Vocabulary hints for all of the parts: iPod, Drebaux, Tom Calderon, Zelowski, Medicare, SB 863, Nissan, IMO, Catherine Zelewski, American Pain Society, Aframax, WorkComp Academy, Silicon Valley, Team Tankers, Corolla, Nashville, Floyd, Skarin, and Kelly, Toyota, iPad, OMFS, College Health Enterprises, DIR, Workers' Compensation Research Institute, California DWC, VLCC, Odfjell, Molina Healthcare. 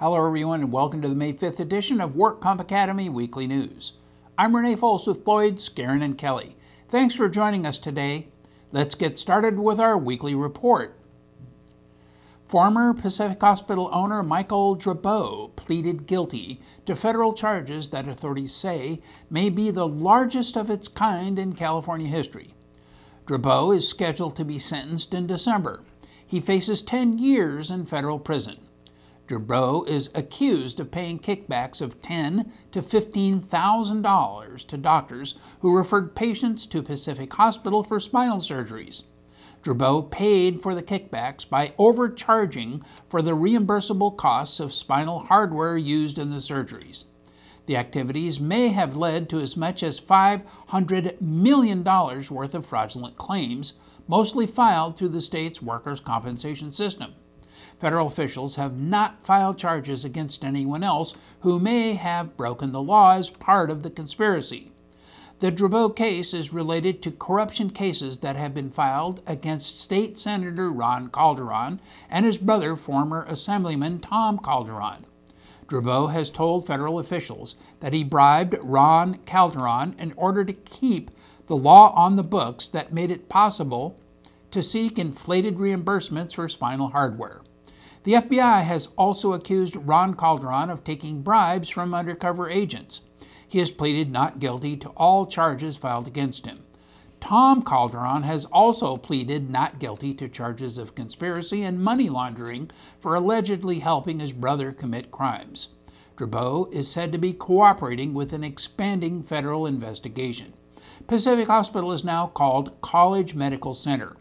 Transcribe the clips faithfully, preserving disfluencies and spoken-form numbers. Hello everyone and welcome to the May fifth edition of WorkComp Academy Weekly News. I'm Renee Foles with Floyd, Skarin, and Kelly. Thanks for joining us today. Let's get started with our weekly report. Former Pacific Hospital owner Michael Drobot pleaded guilty to federal charges that authorities say may be the largest of its kind in California history. Drebaux is scheduled to be sentenced in December. He faces ten years in federal prison. Drebaux is accused of paying kickbacks of ten thousand to fifteen thousand dollars to doctors who referred patients to Pacific Hospital for spinal surgeries. Drebaux paid for the kickbacks by overcharging for the reimbursable costs of spinal hardware used in the surgeries. The activities may have led to as much as five hundred million dollars worth of fraudulent claims, mostly filed through the state's workers' compensation system. Federal officials have not filed charges against anyone else who may have broken the law as part of the conspiracy. The Drebaux case is related to corruption cases that have been filed against State Senator Ron Calderon and his brother, former Assemblyman Tom Calderon. Drebaux has told federal officials that he bribed Ron Calderon in order to keep the law on the books that made it possible to seek inflated reimbursements for spinal hardware. The F B I has also accused Ron Calderon of taking bribes from undercover agents. He has pleaded not guilty to all charges filed against him. Tom Calderon has also pleaded not guilty to charges of conspiracy and money laundering for allegedly helping his brother commit crimes. Drebaux is said to be cooperating with an expanding federal investigation. Pacific Hospital is now called College Medical Center.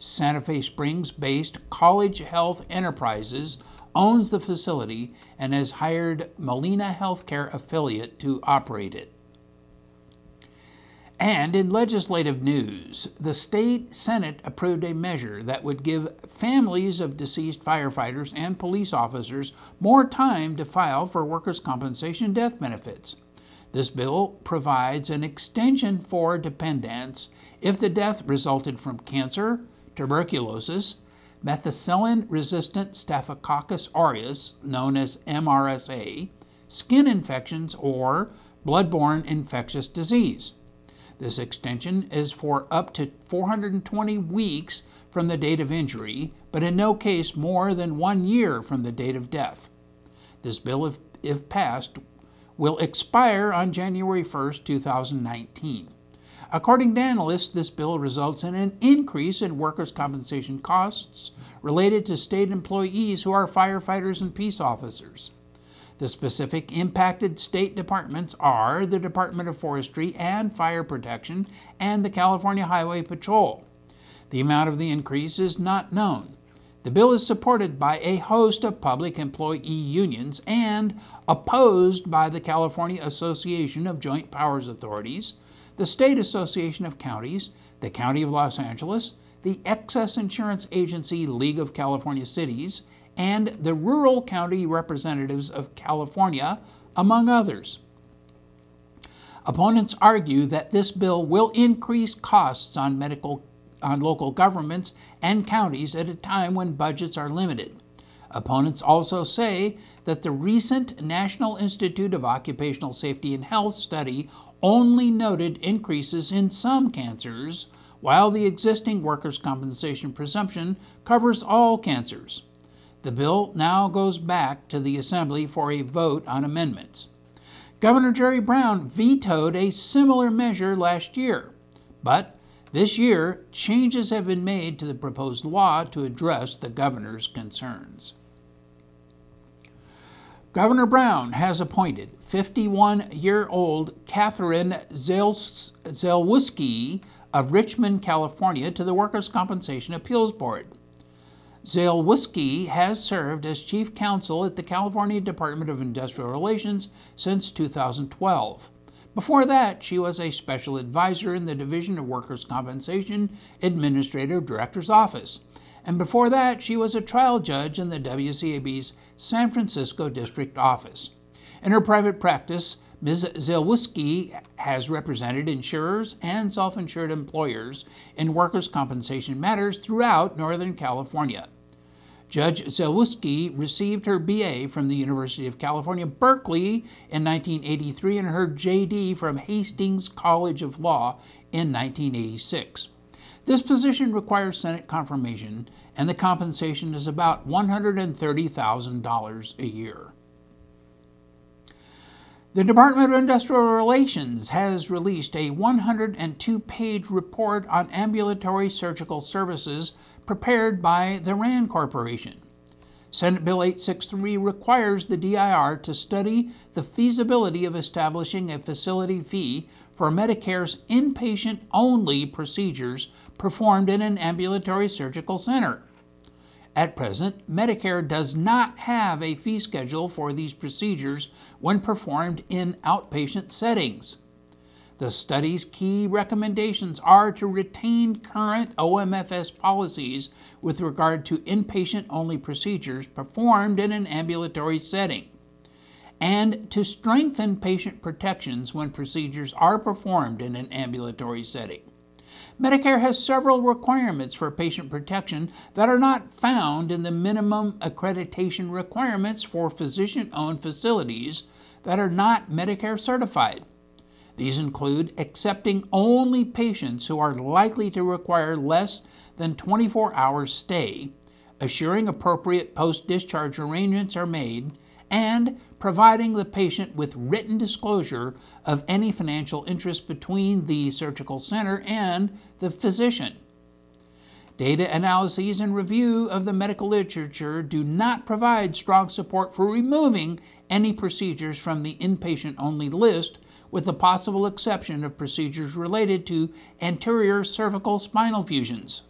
Santa Fe Springs-based College Health Enterprises owns the facility and has hired Molina Healthcare affiliate to operate it. And in legislative news, the state Senate approved a measure that would give families of deceased firefighters and police officers more time to file for workers' compensation death benefits. This bill provides an extension for dependents if the death resulted from cancer, tuberculosis, methicillin-resistant Staphylococcus aureus, known as M R S A, skin infections, or blood-borne infectious disease. This extension is for up to four hundred twenty weeks from the date of injury, but in no case more than one year from the date of death. This bill, if, if passed, will expire on January first, two thousand nineteen. According to analysts, this bill results in an increase in workers' compensation costs related to state employees who are firefighters and peace officers. The specific impacted state departments are the Department of Forestry and Fire Protection and the California Highway Patrol. The amount of the increase is not known. The bill is supported by a host of public employee unions and opposed by the California Association of Joint Powers Authorities, the State Association of Counties, the County of Los Angeles, the Excess Insurance Agency League of California Cities, and the Rural County Representatives of California, among others. Opponents argue that this bill will increase costs on medical, on local governments and counties at a time when budgets are limited. Opponents also say that the recent National Institute of Occupational Safety and Health study only noted increases in some cancers, while the existing workers' compensation presumption covers all cancers. The bill now goes back to the Assembly for a vote on amendments. Governor Jerry Brown vetoed a similar measure last year, but this year changes have been made to the proposed law to address the governor's concerns. Governor Brown has appointed fifty-one-year-old Catherine Zelewski of Richmond, California, to the Workers' Compensation Appeals Board. Zelowski has served as chief counsel at the California Department of Industrial Relations since two thousand twelve. Before that, she was a special advisor in the Division of Workers' Compensation Administrative Director's Office. And before that, she was a trial judge in the W C A B's San Francisco District Office. In her private practice, Miz Zelewski has represented insurers and self-insured employers in workers' compensation matters throughout Northern California. Judge Zelowski received her B A from the University of California, Berkeley in nineteen eighty-three and her J D from Hastings College of Law in nineteen eighty-six. This position requires Senate confirmation, and the compensation is about one hundred thirty thousand dollars a year. The Department of Industrial Relations has released a one hundred two page report on ambulatory surgical services prepared by the RAND Corporation. Senate Bill eight sixty-three requires the D I R to study the feasibility of establishing a facility fee for Medicare's inpatient-only procedures performed in an ambulatory surgical center. At present, Medicare does not have a fee schedule for these procedures when performed in outpatient settings. The study's key recommendations are to retain current O M F S policies with regard to inpatient-only procedures performed in an ambulatory setting, and to strengthen patient protections when procedures are performed in an ambulatory setting. Medicare has several requirements for patient protection that are not found in the minimum accreditation requirements for physician-owned facilities that are not Medicare certified. These include accepting only patients who are likely to require less than twenty-four hour stay, assuring appropriate post-discharge arrangements are made, and providing the patient with written disclosure of any financial interest between the surgical center and the physician. Data analyses and review of the medical literature do not provide strong support for removing any procedures from the inpatient-only list, with the possible exception of procedures related to anterior cervical spinal fusions.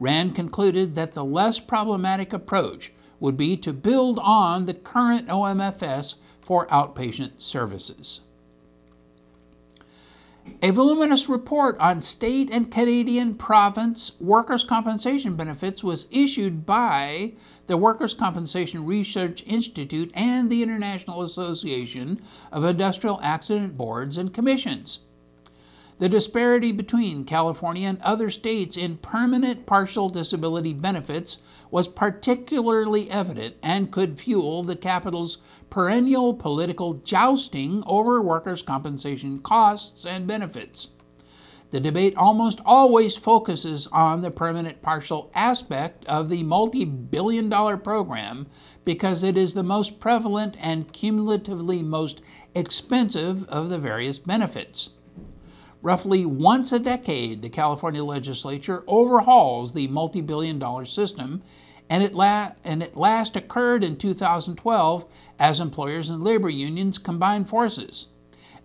RAND concluded that the less problematic approach would be to build on the current O M F S for outpatient services. A voluminous report on state and Canadian province workers' compensation benefits was issued by the Workers' Compensation Research Institute and the International Association of Industrial Accident Boards and Commissions. The disparity between California and other states in permanent partial disability benefits was particularly evident and could fuel the capital's perennial political jousting over workers' compensation costs and benefits. The debate almost always focuses on the permanent partial aspect of the multi-billion dollar program because it is the most prevalent and cumulatively most expensive of the various benefits. Roughly once a decade, the California legislature overhauls the multi-billion dollar system, and it, la- and it last occurred in two thousand twelve as employers and labor unions combined forces.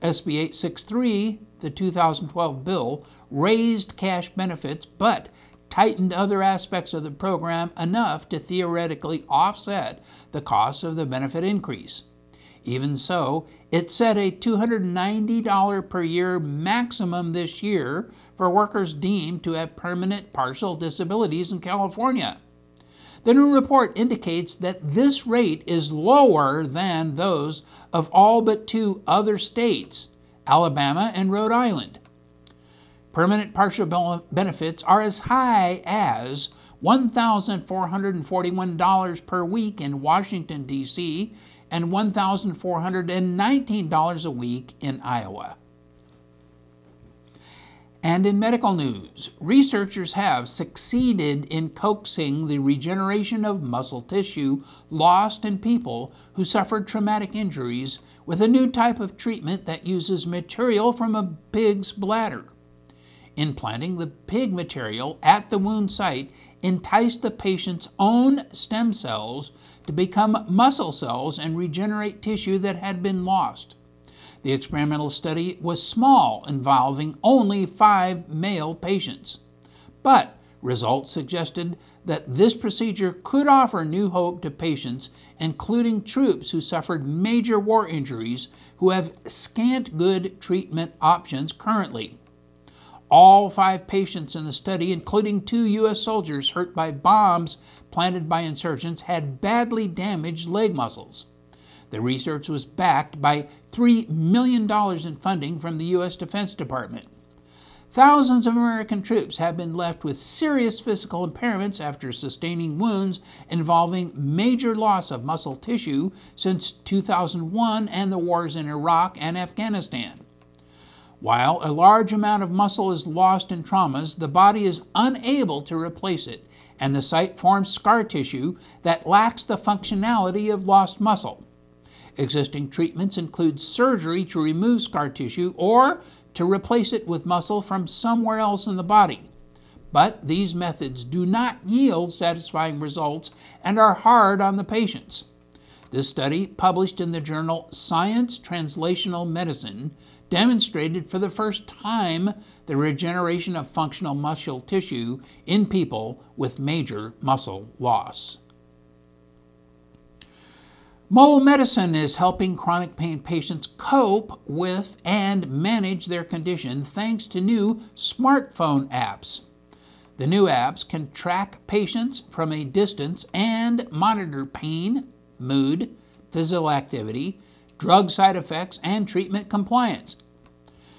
S B eight sixty-three, the two thousand twelve bill, raised cash benefits but tightened other aspects of the program enough to theoretically offset the cost of the benefit increase. Even so, it set a two hundred ninety dollars per year maximum this year for workers deemed to have permanent partial disabilities in California. The new report indicates that this rate is lower than those of all but two other states, Alabama and Rhode Island. Permanent partial benefits are as high as one thousand four hundred forty-one dollars per week in Washington, D C, and one thousand four hundred nineteen dollars a week in Iowa. And in medical news, researchers have succeeded in coaxing the regeneration of muscle tissue lost in people who suffered traumatic injuries with a new type of treatment that uses material from a pig's bladder. Implanting the pig material at the wound site enticed the patient's own stem cells to become muscle cells and regenerate tissue that had been lost. The experimental study was small, involving only five male patients, but results suggested that this procedure could offer new hope to patients, including troops who suffered major war injuries who have scant good treatment options currently. All five patients in the study, including two U S soldiers hurt by bombs planted by insurgents, had badly damaged leg muscles. The research was backed by three million dollars in funding from the U S Defense Department. Thousands of American troops have been left with serious physical impairments after sustaining wounds involving major loss of muscle tissue since two thousand one and the wars in Iraq and Afghanistan. While a large amount of muscle is lost in traumas, the body is unable to replace it, and the site forms scar tissue that lacks the functionality of lost muscle. Existing treatments include surgery to remove scar tissue or to replace it with muscle from somewhere else in the body. But these methods do not yield satisfying results and are hard on the patients. This study, published in the journal Science Translational Medicine, demonstrated for the first time the regeneration of functional muscle tissue in people with major muscle loss. Mobile medicine is helping chronic pain patients cope with and manage their condition thanks to new smartphone apps. The new apps can track patients from a distance and monitor pain, mood, physical activity, drug side effects, and treatment compliance.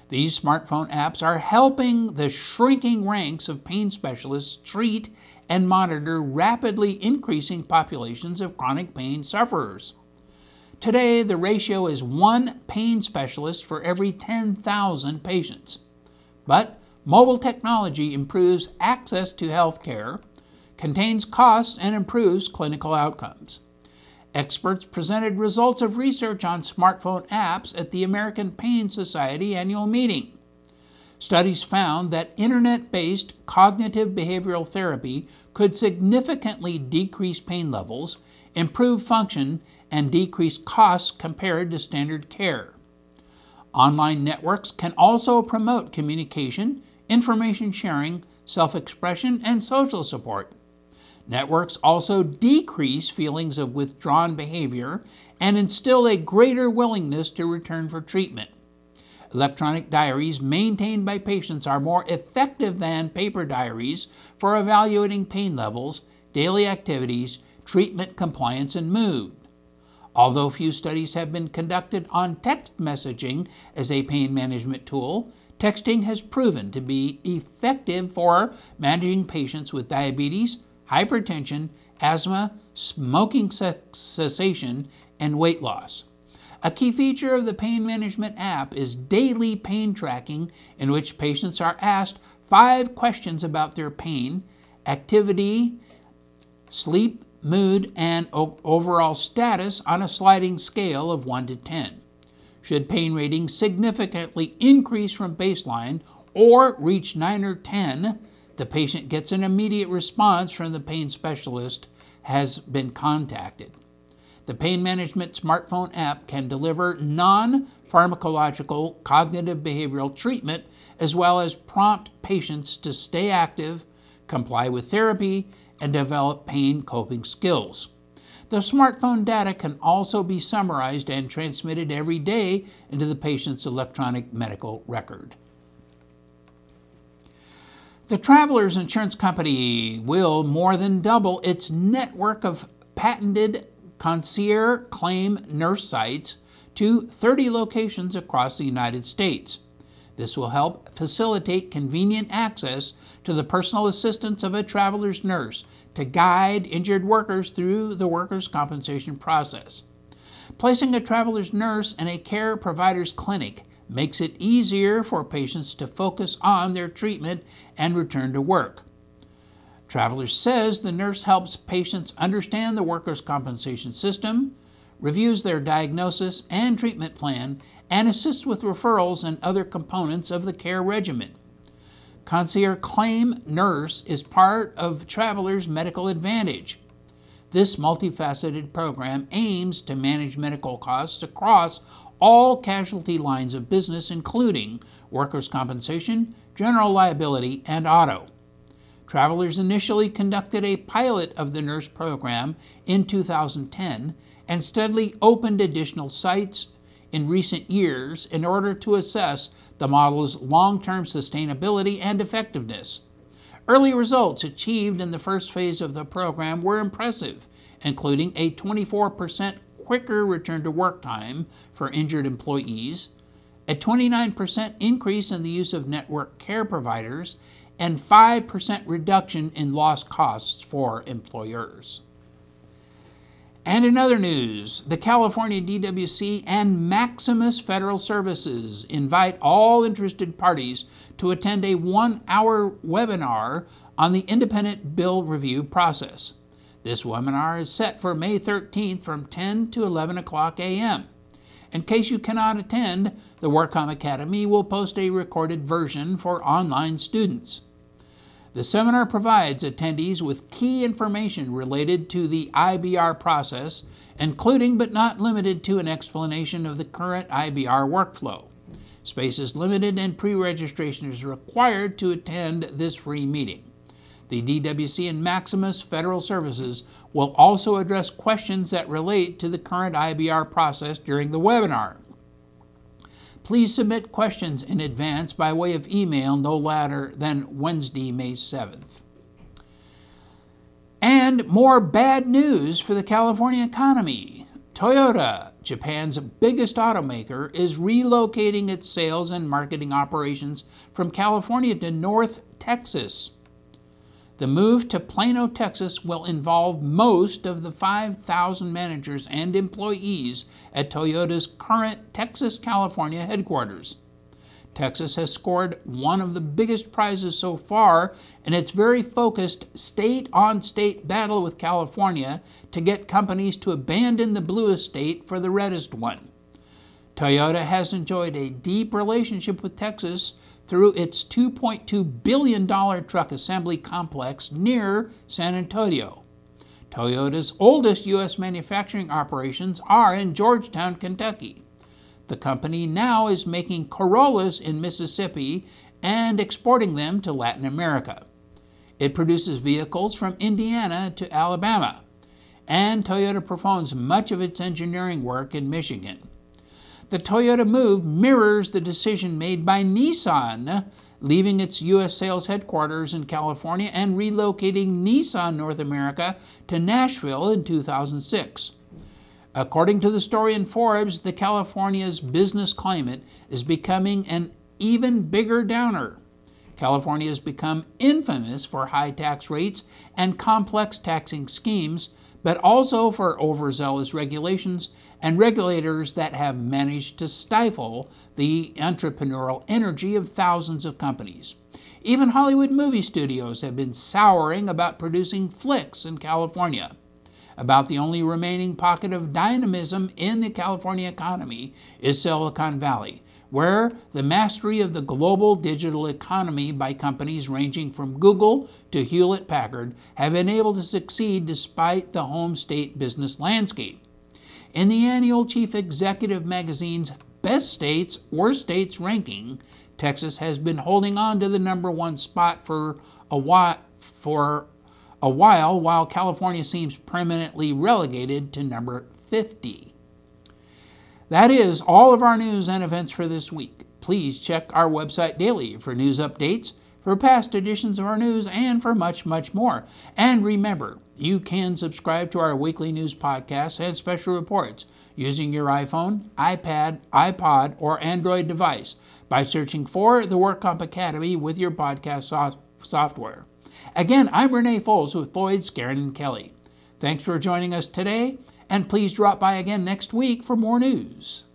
These smartphone apps are helping the shrinking ranks of pain specialists treat and monitor rapidly increasing populations of chronic pain sufferers. Today, the ratio is one pain specialist for every ten thousand patients. But mobile technology improves access to health care, contains costs, and improves clinical outcomes. Experts presented results of research on smartphone apps at the American Pain Society annual meeting. Studies found that internet-based cognitive behavioral therapy could significantly decrease pain levels, improve function, and decrease costs compared to standard care. Online networks can also promote communication, information sharing, self-expression, and social support. Networks also decrease feelings of withdrawn behavior and instill a greater willingness to return for treatment. Electronic diaries maintained by patients are more effective than paper diaries for evaluating pain levels, daily activities, treatment compliance, and mood. Although few studies have been conducted on text messaging as a pain management tool, texting has proven to be effective for managing patients with diabetes, hypertension, asthma, smoking cessation, and weight loss. A key feature of the pain management app is daily pain tracking, in which patients are asked five questions about their pain, activity, sleep, mood, and o- overall status on a sliding scale of one to ten. Should pain ratings significantly increase from baseline or reach nine or ten, the patient gets an immediate response from the pain specialist has been contacted. The pain management smartphone app can deliver non-pharmacological cognitive behavioral treatment as well as prompt patients to stay active, comply with therapy, and develop pain coping skills. The smartphone data can also be summarized and transmitted every day into the patient's electronic medical record. The Travelers Insurance Company will more than double its network of patented concierge claim nurse sites to thirty locations across the United States. This will help facilitate convenient access to the personal assistance of a traveler's nurse to guide injured workers through the workers' compensation process. Placing a traveler's nurse in a care provider's clinic makes it easier for patients to focus on their treatment and return to work. Travelers says the nurse helps patients understand the workers' compensation system, reviews their diagnosis and treatment plan, and assists with referrals and other components of the care regimen. Concierge Claim Nurse is part of Travelers Medical Advantage. This multifaceted program aims to manage medical costs across all casualty lines of business, including workers' compensation, general liability, and auto. Travelers initially conducted a pilot of the nurse program in two thousand ten and steadily opened additional sites in recent years in order to assess the model's long-term sustainability and effectiveness. Early results achieved in the first phase of the program were impressive, including a twenty-four percent quicker return to work time for injured employees, a twenty-nine percent increase in the use of network care providers, and five percent reduction in lost costs for employers. And in other news, the California D W C and Maximus Federal Services invite all interested parties to attend a one-hour webinar on the independent bill review process. This webinar is set for May thirteenth from ten to eleven o'clock a m In case you cannot attend, the WorkComp Academy will post a recorded version for online students. The seminar provides attendees with key information related to the I B R process, including but not limited to an explanation of the current I B R workflow. Space is limited and pre-registration is required to attend this free meeting. The D W C and Maximus Federal Services will also address questions that relate to the current I B R process during the webinar. Please submit questions in advance by way of email no later than Wednesday, May seventh. And more bad news for the California economy. Toyota, Japan's biggest automaker, is relocating its sales and marketing operations from California to North Texas. The move to Plano, Texas will involve most of the five thousand managers and employees at Toyota's current Texas, California headquarters. Texas has scored one of the biggest prizes so far in its very focused state-on-state battle with California to get companies to abandon the bluest state for the reddest one. Toyota has enjoyed a deep relationship with Texas through its two point two billion dollars truck assembly complex near San Antonio. Toyota's oldest U S manufacturing operations are in Georgetown, Kentucky. The company now is making Corollas in Mississippi and exporting them to Latin America. It produces vehicles from Indiana to Alabama, and Toyota performs much of its engineering work in Michigan. The Toyota move mirrors the decision made by Nissan, leaving its U S sales headquarters in California and relocating Nissan North America to Nashville in two thousand six. According to the story in Forbes, the California's business climate is becoming an even bigger downer. California has become infamous for high tax rates and complex taxing schemes, but also for overzealous regulations and regulators that have managed to stifle the entrepreneurial energy of thousands of companies. Even Hollywood movie studios have been souring about producing flicks in California. About the only remaining pocket of dynamism in the California economy is Silicon Valley, where the mastery of the global digital economy by companies ranging from Google to Hewlett-Packard have been able to succeed despite the home state business landscape. In the annual Chief Executive Magazine's Best States, Worst States ranking, Texas has been holding on to the number one spot for a while, for a while, while California seems permanently relegated to number fifty. That is all of our news and events for this week. Please check our website daily for news updates, for past editions of our news, and for much, much more. And remember, you can subscribe to our weekly news podcasts and special reports using your iPhone, iPad, iPod, or Android device by searching for the WorkComp Academy with your podcast so- software. Again, I'm Renee Foles with Floyd, Skarin, and Kelly. Thanks for joining us today, and please drop by again next week for more news.